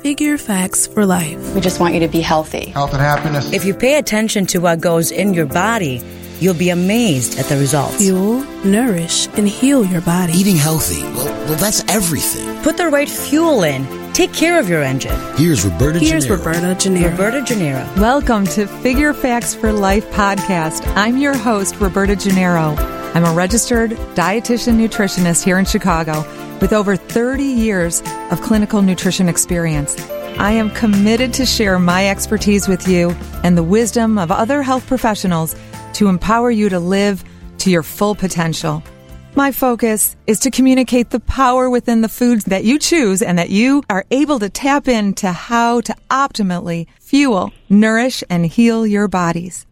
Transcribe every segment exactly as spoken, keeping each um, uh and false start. Figure Facts for Life. We just want you to be healthy. Health and happiness. If you pay attention to what goes in your body, you'll be amazed at the results. Fuel, nourish, and heal your body. Eating healthy, well, well that's everything. Put the right fuel in. Take care of your engine. Here's Roberta Here's Gennaro. Roberta Gennaro. Roberta Gennaro. Welcome to Figure Facts for Life podcast. I'm your host, Roberta Gennaro. I'm a registered dietitian nutritionist here in Chicago with over thirty years of clinical nutrition experience. I am committed to share my expertise with you and the wisdom of other health professionals to empower you to live to your full potential. My focus is to communicate the power within the foods that you choose and that you are able to tap into how to optimally fuel, nourish, and heal your bodies.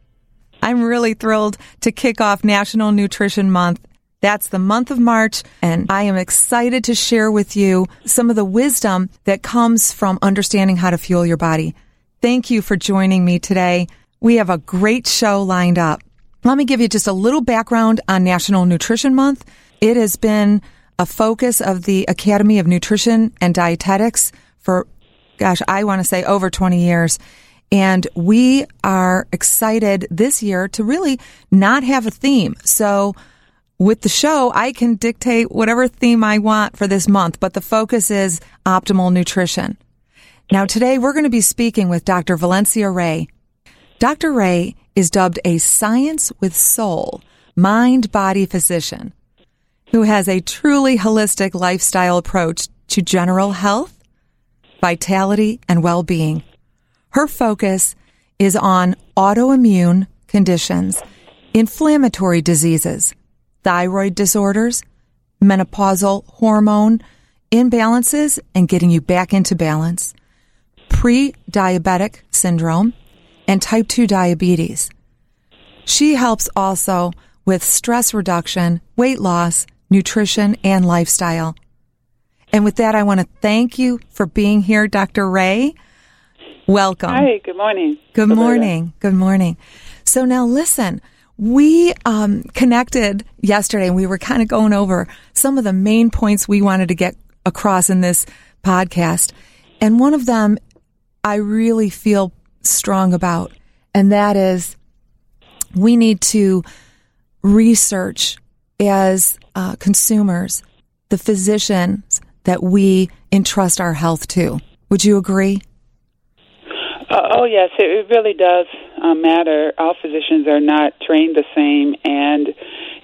I'm really thrilled to kick off National Nutrition Month. That's the month of March, and I am excited to share with you some of the wisdom that comes from understanding how to fuel your body. Thank you for joining me today. We have a great show lined up. Let me give you just a little background on National Nutrition Month. It has been a focus of the Academy of Nutrition and Dietetics for, gosh, I want to say over twenty years. And we are excited this year to really not have a theme. So with the show, I can dictate whatever theme I want for this month, but the focus is optimal nutrition. Now today we're going to be speaking with Doctor Valencia Ray. Doctor Ray is dubbed a Science with Soul, Mind-Body physician who has a truly holistic lifestyle approach to general health, vitality, and well-being. Her focus is on autoimmune conditions, inflammatory diseases, thyroid disorders, menopausal hormone imbalances, and getting you back into balance, pre-diabetic syndrome, and type two diabetes. She helps also with stress reduction, weight loss, nutrition, and lifestyle. And with that, I want to thank you for being here, Doctor Ray. Welcome. Hi, good morning. Good morning. Good morning. So now listen, we um, connected yesterday and we were kind of going over some of the main points we wanted to get across in this podcast. And one of them I really feel strong about, and that is we need to research as uh, consumers the physicians that we entrust our health to. Would you agree? Uh, oh, yes, it really does uh, matter. All physicians are not trained the same, and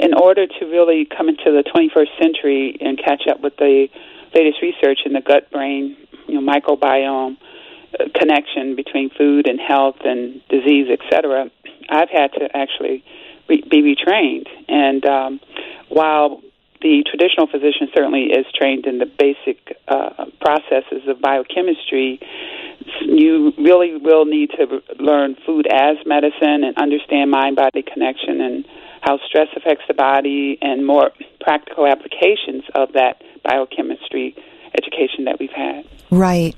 in order to really come into the twenty-first century and catch up with the latest research in the gut-brain you know, microbiome, connection between food and health and disease, et cetera, I've had to actually re- be retrained. And um, while the traditional physician certainly is trained in the basic uh, processes of biochemistry, you really will need to learn food as medicine and understand mind-body connection and how stress affects the body and more practical applications of that biochemistry education that we've had. Right.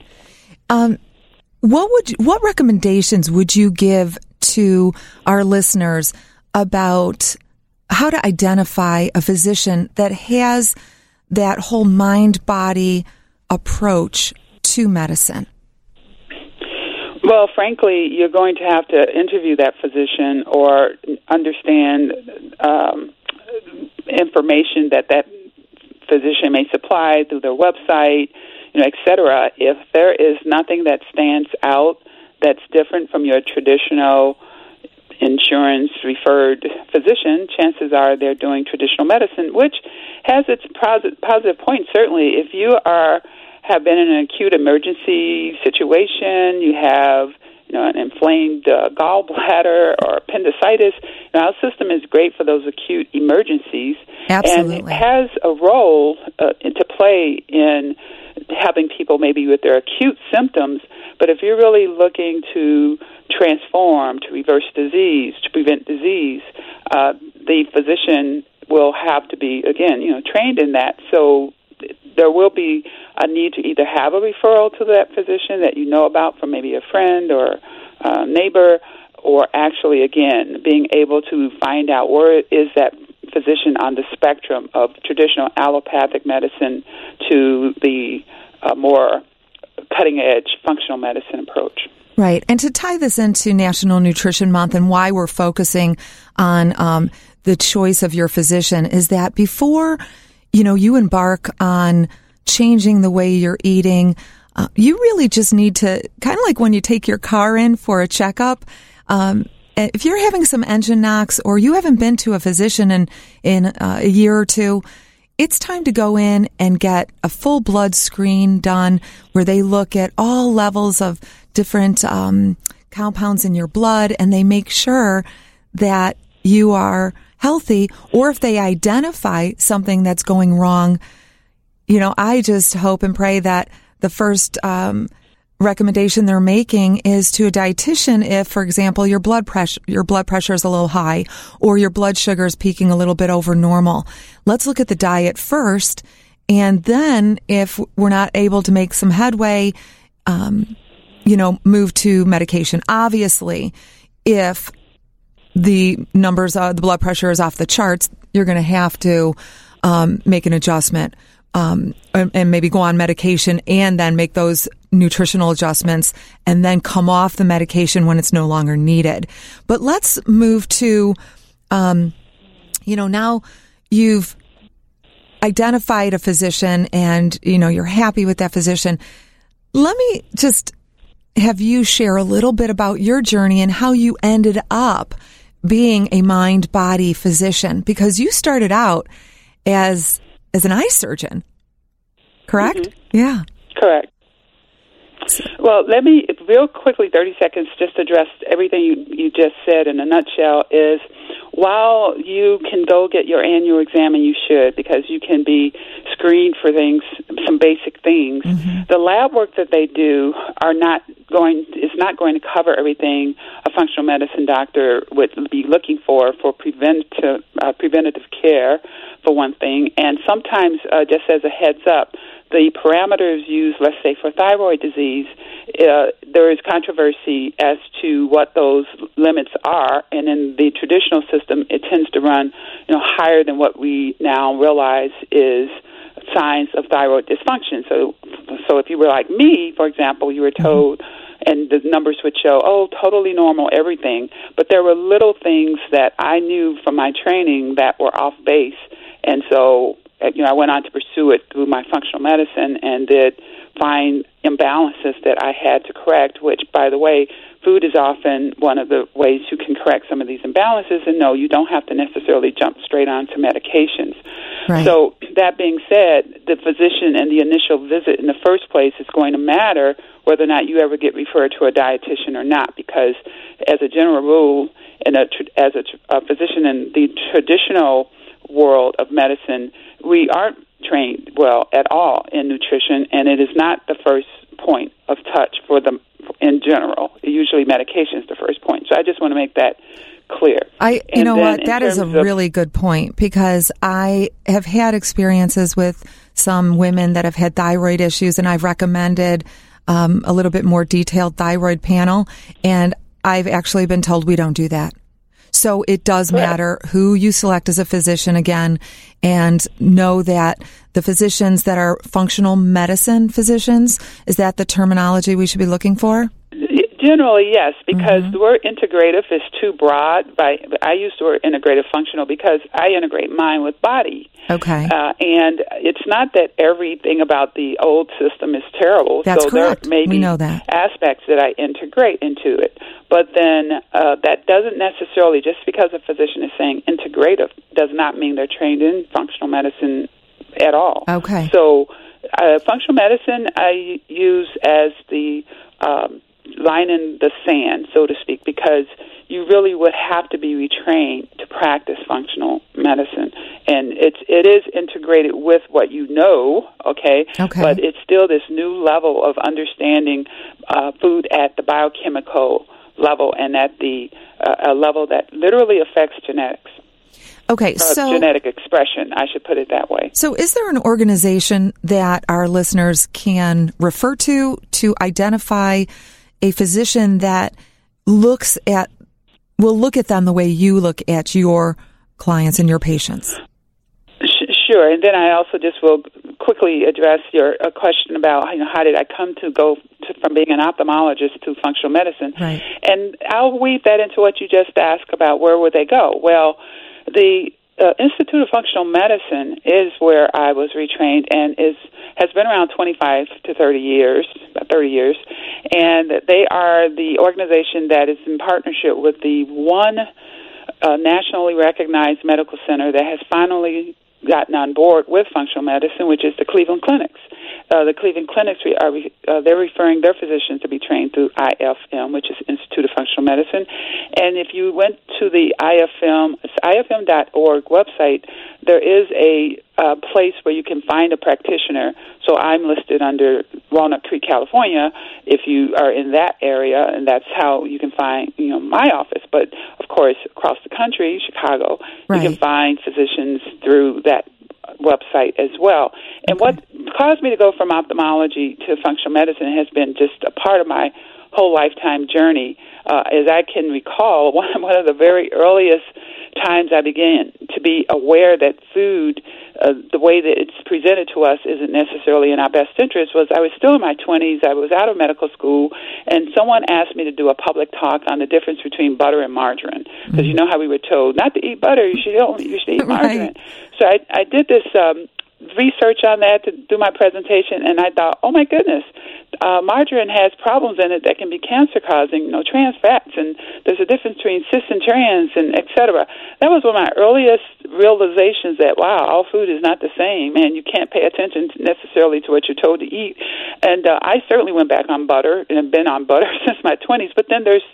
Um What would you, what recommendations would you give to our listeners about how to identify a physician that has that whole mind-body approach to medicine? Well, frankly, you're going to have to interview that physician or understand um, information that that physician may supply through their website, you know, et cetera. If there is nothing that stands out that's different from your traditional insurance-referred physician, chances are they're doing traditional medicine, which has its positive, positive points, certainly. If you are have been in an acute emergency situation, you have you know, an inflamed uh, gallbladder or appendicitis, you know, our system is great for those acute emergencies. Absolutely. And it has a role uh, to play in helping people maybe with their acute symptoms, but if you're really looking to transform, to reverse disease, to prevent disease, uh, the physician will have to be, again, you know, trained in that. So there will be a need to either have a referral to that physician that you know about from maybe a friend or a neighbor, or actually, again, being able to find out where is that physician on the spectrum of traditional allopathic medicine to the uh, more cutting-edge functional medicine approach. Right. And to tie this into National Nutrition Month and why we're focusing on um, the choice of your physician is that before, you know, you embark on changing the way you're eating, uh, you really just need to, kind of like when you take your car in for a checkup, um, if you're having some engine knocks or you haven't been to a physician in, in uh, a year or two, it's time to go in and get a full blood screen done where they look at all levels of different um, compounds in your blood, and they make sure that you are healthy, or if they identify something that's going wrong. You know, I just hope and pray that the first um, recommendation they're making is to a dietitian if, for example, your blood pressure your blood pressure is a little high or your blood sugar is peaking a little bit over normal. Let's look at the diet first, and then if we're not able to make some headway, um you know, move to medication. Obviously, if the numbers, uh, the blood pressure is off the charts, you're going to have to um, make an adjustment um, and, and maybe go on medication and then make those nutritional adjustments and then come off the medication when it's no longer needed. But let's move to, um, you know, now you've identified a physician and, you know, you're happy with that physician. Let me just have you share a little bit about your journey and how you ended up being a mind-body physician, because you started out as as an eye surgeon, correct? Mm-hmm. Yeah. Correct. Well, let me, real quickly, thirty seconds, just address everything you, you just said in a nutshell is, while you can go get your annual exam, and you should, because you can be screened for things, some basic things, mm-hmm. the lab work that they do are not going, is not going to cover everything a functional medicine doctor would be looking for, for preventive, uh, preventative care, for one thing, and sometimes, uh, just as a heads up, the parameters used, let's say, for thyroid disease, uh, there is controversy as to what those limits are, and in the traditional system, it tends to run, you know, higher than what we now realize is signs of thyroid dysfunction. So, so if you were like me, for example, you were told, and the numbers would show, oh, totally normal, everything, but there were little things that I knew from my training that were off base, and so, you know, I went on to pursue it through my functional medicine and did find imbalances that I had to correct, which, by the way, food is often one of the ways you can correct some of these imbalances. And no, you don't have to necessarily jump straight on to medications. Right. So that being said, the physician and the initial visit in the first place is going to matter whether or not you ever get referred to a dietitian or not, because as a general rule, and a, as a, a physician in the traditional world of medicine, we aren't trained well at all in nutrition, and it is not the first point of touch for them in general. Usually medication is the first point. So I just want to make that clear. I, you know what, that is a really good point, because I have had experiences with some women that have had thyroid issues, and I've recommended um, a little bit more detailed thyroid panel, and I've actually been told we don't do that. So it does matter who you select as a physician again, and know that the physicians that are functional medicine physicians, is that the terminology we should be looking for? Generally, yes, because mm-hmm. the word integrative is too broad. By I use the word integrative functional because I integrate mind with body. Okay. Uh, and it's not that everything about the old system is terrible. That's so correct. There may be that. aspects that I integrate into it. But then uh, that doesn't necessarily, just because a physician is saying integrative, does not mean they're trained in functional medicine at all. Okay. So uh, functional medicine I use as the Um, line in the sand, so to speak, because you really would have to be retrained to practice functional medicine. And it's, it is integrated with what you know, okay? Okay. But it's still this new level of understanding uh, food at the biochemical level and at the uh, a level that literally affects genetics. Okay, so genetic expression, I should put it that way. So is there an organization that our listeners can refer to to identify a physician that looks at, will look at them the way you look at your clients and your patients? Sure. And then I also just will quickly address your a question about, you know, how did I come to go to, from being an ophthalmologist to functional medicine? Right. And I'll weave that into what you just asked about where would they go. Well, the Uh, Institute of Functional Medicine is where I was retrained and is has been around twenty-five to thirty years, about thirty years, and they are the organization that is in partnership with the one uh, nationally recognized medical center that has finally gotten on board with functional medicine, which is the Cleveland Clinics. Uh, the Cleveland Clinics, we are uh, they're referring their physicians to be trained through I F M, which is Institute of Functional Medicine. And if you went to the I F M, it's I F M dot org website, there is a uh, place where you can find a practitioner. So I'm listed under Walnut Creek, California, if you are in that area, and that's how you can find, you know, my office. But, of course, across the country, Chicago, right, you can find physicians through that website as well. And okay, what caused me to go from ophthalmology to functional medicine has been just a part of my whole lifetime journey. Uh, as I can recall, one, one of the very earliest times I began to be aware that food, uh, the way that it's presented to us, isn't necessarily in our best interest was I was still in my twenties. I was out of medical school, and someone asked me to do a public talk on the difference between butter and margarine, because mm-hmm. you know how we were told not to eat butter, you should only you should eat margarine. Right. So I, I did this um, research on that to do my presentation, and I thought, oh my goodness, uh, margarine has problems in it that can be cancer-causing, you know, trans fats, and there's a difference between cis and trans, and et cetera. That was one of my earliest realizations that, wow, all food is not the same, and you can't pay attention necessarily to what you're told to eat. And uh, I certainly went back on butter and have been on butter since my twenties, but then there's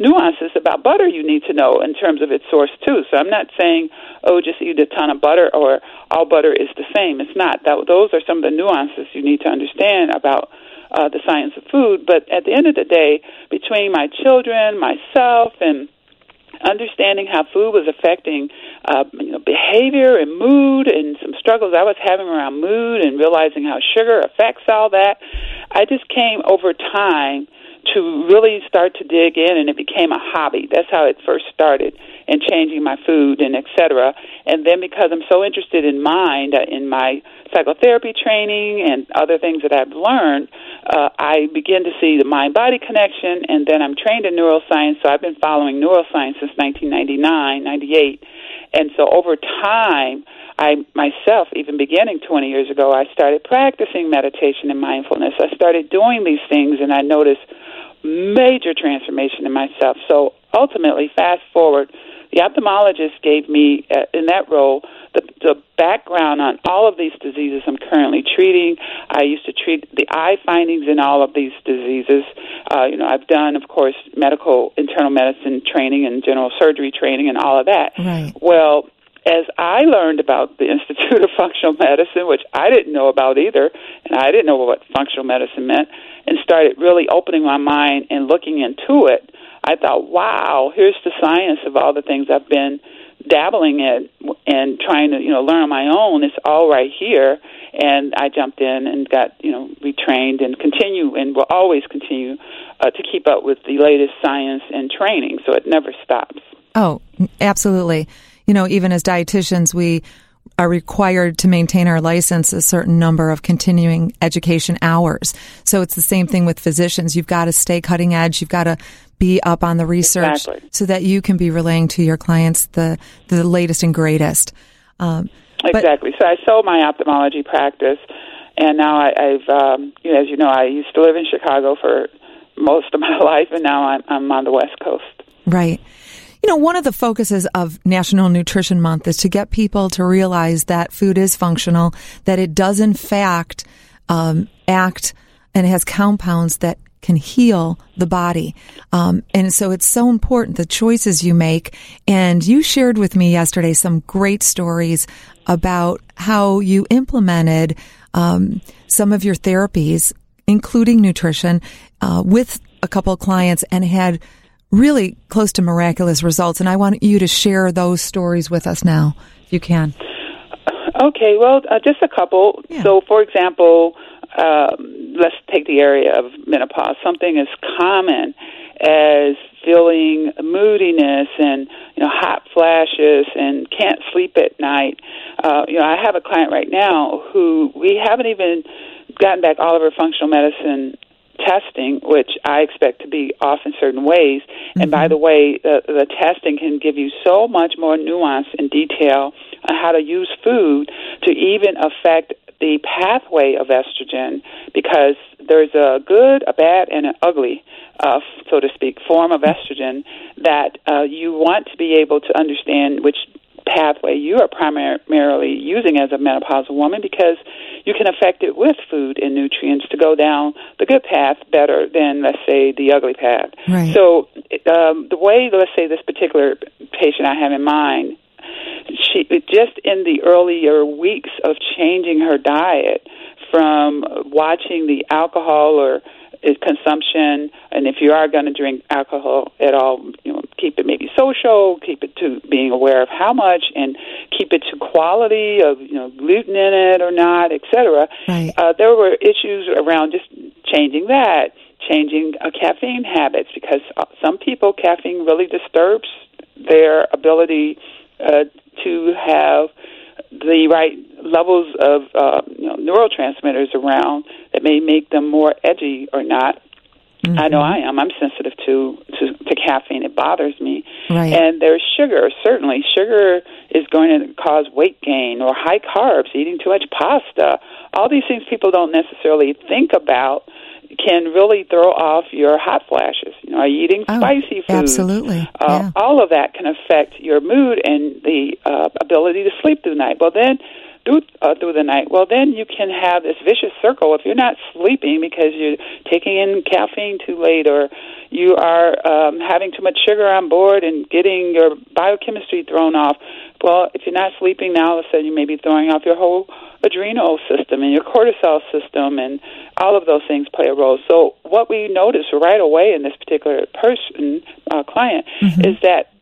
nuances about butter you need to know in terms of its source, too. So I'm not saying, oh, just eat a ton of butter or all butter is the same. It's not. That, those are some of the nuances you need to understand about uh, the science of food. But at the end of the day, between my children, myself, and understanding how food was affecting uh, you know, behavior and mood and some struggles I was having around mood and realizing how sugar affects all that, I just came over time to really start to dig in, and it became a hobby. That's how it first started, and changing my food and et cetera. And then because I'm so interested in mind, in my psychotherapy training and other things that I've learned, uh, I begin to see the mind-body connection, and then I'm trained in neuroscience, so I've been following neuroscience since nineteen ninety-nine, ninety-eight. And so over time, I myself, even beginning twenty years ago, I started practicing meditation and mindfulness. I started doing these things, and I noticed major transformation in myself. So ultimately, fast forward, the ophthalmologist gave me, uh, in that role, the, the background on all of these diseases I'm currently treating. I used to treat the eye findings in all of these diseases. Uh, you know, I've done, of course, medical internal medicine training and general surgery training and all of that. Right. Well, as I learned about the Institute of Functional Medicine, which I didn't know about either, and I didn't know what functional medicine meant, and started really opening my mind and looking into it, I thought, wow, here's the science of all the things I've been dabbling in and trying to, you know, learn on my own. It's all right here. And I jumped in and got, you know, retrained and continue and will always continue uh, to keep up with the latest science and training. So it never stops. Oh, absolutely. You know, even as dietitians, we are required to maintain our license a certain number of continuing education hours. So it's the same thing with physicians. You've got to stay cutting edge. You've got to be up on the research. Exactly. So that you can be relaying to your clients the, the latest and greatest. Um, exactly. But, so I sold my ophthalmology practice, and now I, I've, um, you know, as you know, I used to live in Chicago for most of my life, and now I'm, I'm on the West Coast. Right. You know, one of the focuses of National Nutrition Month is to get people to realize that food is functional, that it does in fact um, act and has compounds that can heal the body. Um, and so it's so important, the choices you make. And you shared with me yesterday some great stories about how you implemented um, some of your therapies, including nutrition, uh, with a couple of clients and had really close to miraculous results. And I want you to share those stories with us now, if you can. Okay, well, uh, just a couple. Yeah. So, for example, um, let's take the area of menopause. Something as common as feeling moodiness and, you know, hot flashes and can't sleep at night. Uh, you know, I have a client right now who we haven't even gotten back all of her functional medicine testing, which I expect to be off in certain ways. Mm-hmm. And by the way, the, the testing can give you so much more nuance and detail on how to use food to even affect the pathway of estrogen, because there's a good, a bad, and an ugly, uh, so to speak, form of estrogen that uh, you want to be able to understand which pathway you are primarily using as a menopausal woman, because you can affect it with food and nutrients to go down the good path better than, let's say, the ugly path. Right. So um, the way, let's say, this particular patient I have in mind, she just in the earlier weeks of changing her diet from watching the alcohol or consumption, and if you are going to drink alcohol at all, you know, keep it maybe social, keep it to being aware of how much, and keep it to quality of, you know, gluten in it or not, et cetera. Right. Uh, there were issues around just changing that, changing uh, caffeine habits, because some people, caffeine really disturbs their ability Uh, to have the right levels of uh, you know, neurotransmitters around that may make them more edgy or not. Mm-hmm. I know I am. I'm sensitive to, to, to caffeine. It bothers me. Right. And there's sugar, certainly. Sugar is going to cause weight gain, or high carbs, eating too much pasta. All these things people don't necessarily think about can really throw off your hot flashes. You know, are you eating spicy oh, food? Absolutely. Uh, yeah. All of that can affect your mood and the uh, ability to sleep through the night. Well, then, through, uh, through the night, well, then you can have this vicious circle. If you're not sleeping because you're taking in caffeine too late, or you are um, having too much sugar on board and getting your biochemistry thrown off, well, if you're not sleeping now, all of a sudden you may be throwing off your whole adrenal system and your cortisol system, and all of those things play a role. So what we noticed right away in this particular person, uh, client, mm-hmm. is that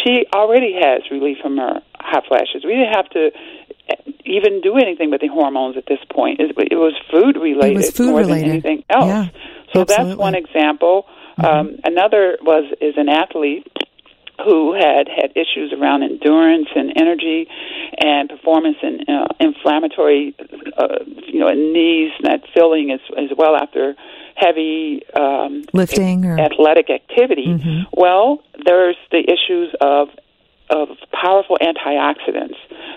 she already has relief from her hot flashes. We didn't have to even do anything with the hormones at this point. It, it was food-related it was food more related. than anything else. Yeah, so absolutely. That's one example. Mm-hmm. Um, another was is an athlete who had had issues around endurance and energy and performance and uh, inflammatory, uh, you know, knees not filling as, as well after heavy um, lifting or athletic activity. Mm-hmm. Well, there's the issues of of powerful antioxidants.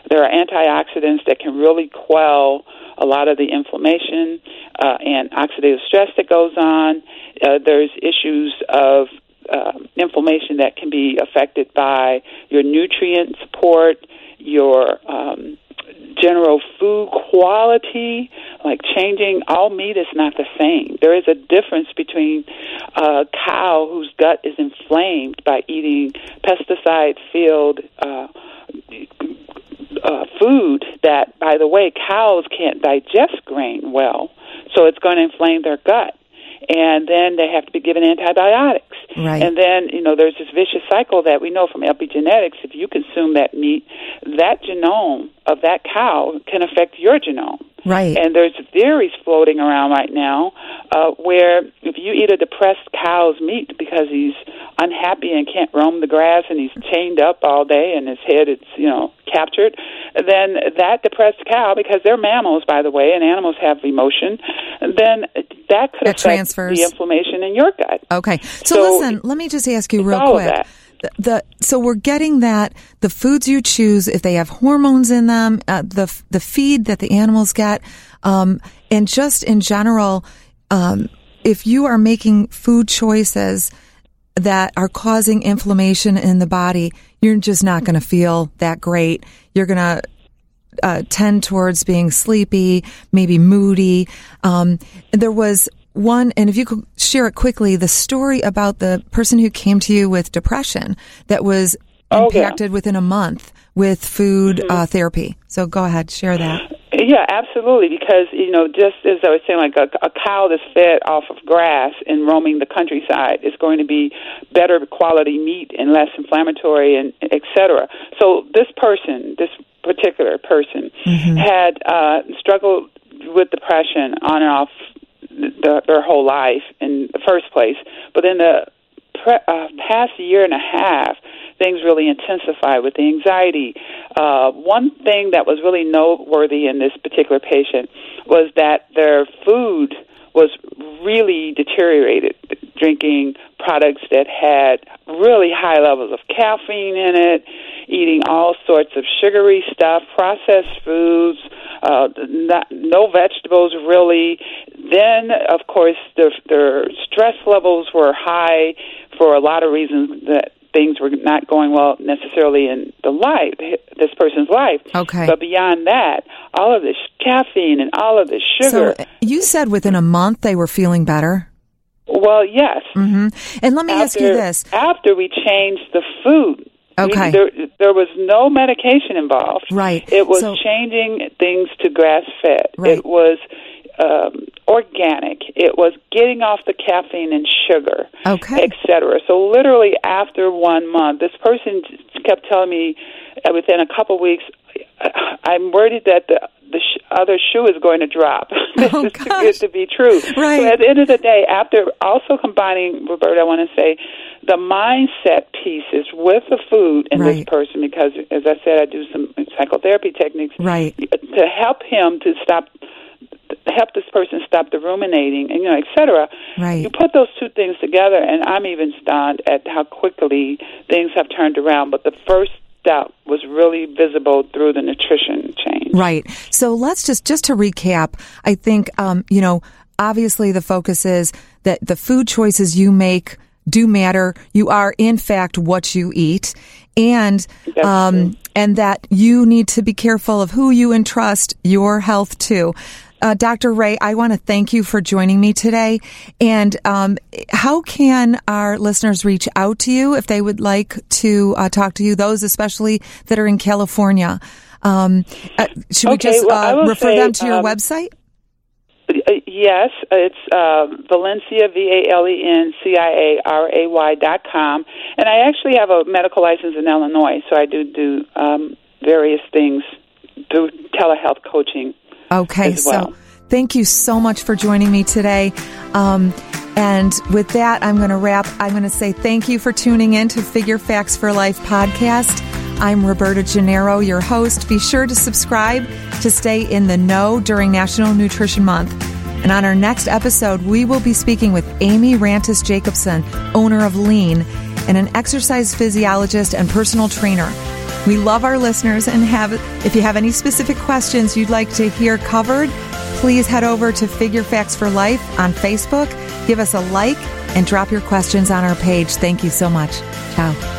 There are antioxidants that can really quell a lot of the inflammation uh, and oxidative stress that goes on. Uh, there's issues of Uh, inflammation that can be affected by your nutrient support, your um, general food quality, like changing all meat is not the same. There is a difference between a cow whose gut is inflamed by eating pesticide-filled uh, uh, food that, by the way, cows can't digest grain well, so it's going to inflame their gut. And then they have to be given antibiotics. Right. And then, you know, there's this vicious cycle that we know from epigenetics. If you consume that meat, that genome of that cow can affect your genome. Right. And there's theories floating around right now uh, where if you eat a depressed cow's meat because he's unhappy and can't roam the grass and he's chained up all day and his head is, you know, captured, then that depressed cow, because they're mammals, by the way, and animals have emotion, then that could that affect transfers. the inflammation in your gut. Okay. So, so listen, let me just ask you real quick. That. The, the so we're getting that the foods you choose, if they have hormones in them, uh, the the feed that the animals get, um, and just in general, um, if you are making food choices that are causing inflammation in the body, you're just not going to feel that great. You're going to uh, tend towards being sleepy, maybe moody. Um, there was one, and if you could share it quickly, the story about the person who came to you with depression that was impacted oh, yeah. within a month with food mm-hmm. uh, therapy. So go ahead, share that. Yeah, absolutely, because, you know, just as I was saying, like a, a cow that's fed off of grass and roaming the countryside is going to be better quality meat and less inflammatory, and et cetera. So this person, this particular person, mm-hmm. had uh, struggled with depression on and off The, their whole life in the first place, but in the pre, uh, past year and a half, things really intensify with the anxiety. Uh, one thing that was really noteworthy in this particular patient was that their food was really deteriorated, drinking products that had really high levels of caffeine in it, eating all sorts of sugary stuff, processed foods, uh, not, no vegetables really. Then, of course, their, their stress levels were high for a lot of reasons that things were not going well necessarily in the life, this person's life. Okay. But beyond that, all of this caffeine and all of this sugar. So you said within a month they were feeling better? Well, yes. Mm-hmm. And let me after, ask you this. After we changed the food, okay. we, there, there was no medication involved. Right. It was so, changing things to grass-fed. Right. It was um, organic. It was getting off the caffeine and sugar, okay. et cetera. So literally after one month, this person kept telling me uh, within a couple weeks, I'm worried that the the sh- other shoe is going to drop. This oh, is too good to be true. Right. So at the end of the day, after also combining, Roberta, I want to say, the mindset pieces with the food in right. this person, because as I said, I do some psychotherapy techniques right. to help him to stop, help this person stop the ruminating, and you know, et cetera. Right. You put those two things together, and I'm even stunned at how quickly things have turned around. But the first that was really visible through the nutrition change. Right. So let's just, just to recap, I think, um, you know, obviously the focus is that the food choices you make do matter. You are, in fact, what you eat. And, um, and that you need to be careful of who you entrust your health to. Uh, Doctor Ray, I want to thank you for joining me today. And um, how can our listeners reach out to you if they would like to uh, talk to you, those especially that are in California? Um, uh, should we okay, just well, uh, refer say, them to your um, website? Yes, it's uh, Valencia, V A L E N C I A R A Y dot com. And I actually have a medical license in Illinois, so I do do um, various things through telehealth coaching. Okay, well. So thank you so much for joining me today. Um, and with that, I'm going to wrap. I'm going to say thank you for tuning in to Figure Facts for Life podcast. I'm Roberta Gennaro, your host. Be sure to subscribe to stay in the know during National Nutrition Month. And on our next episode, we will be speaking with Amy Rantis Jacobson, owner of Lean, and an exercise physiologist and personal trainer. We love our listeners, and have if you have any specific questions you'd like to hear covered, please head over to Figure Facts for Life on Facebook, give us a like, and drop your questions on our page. Thank you so much. Ciao.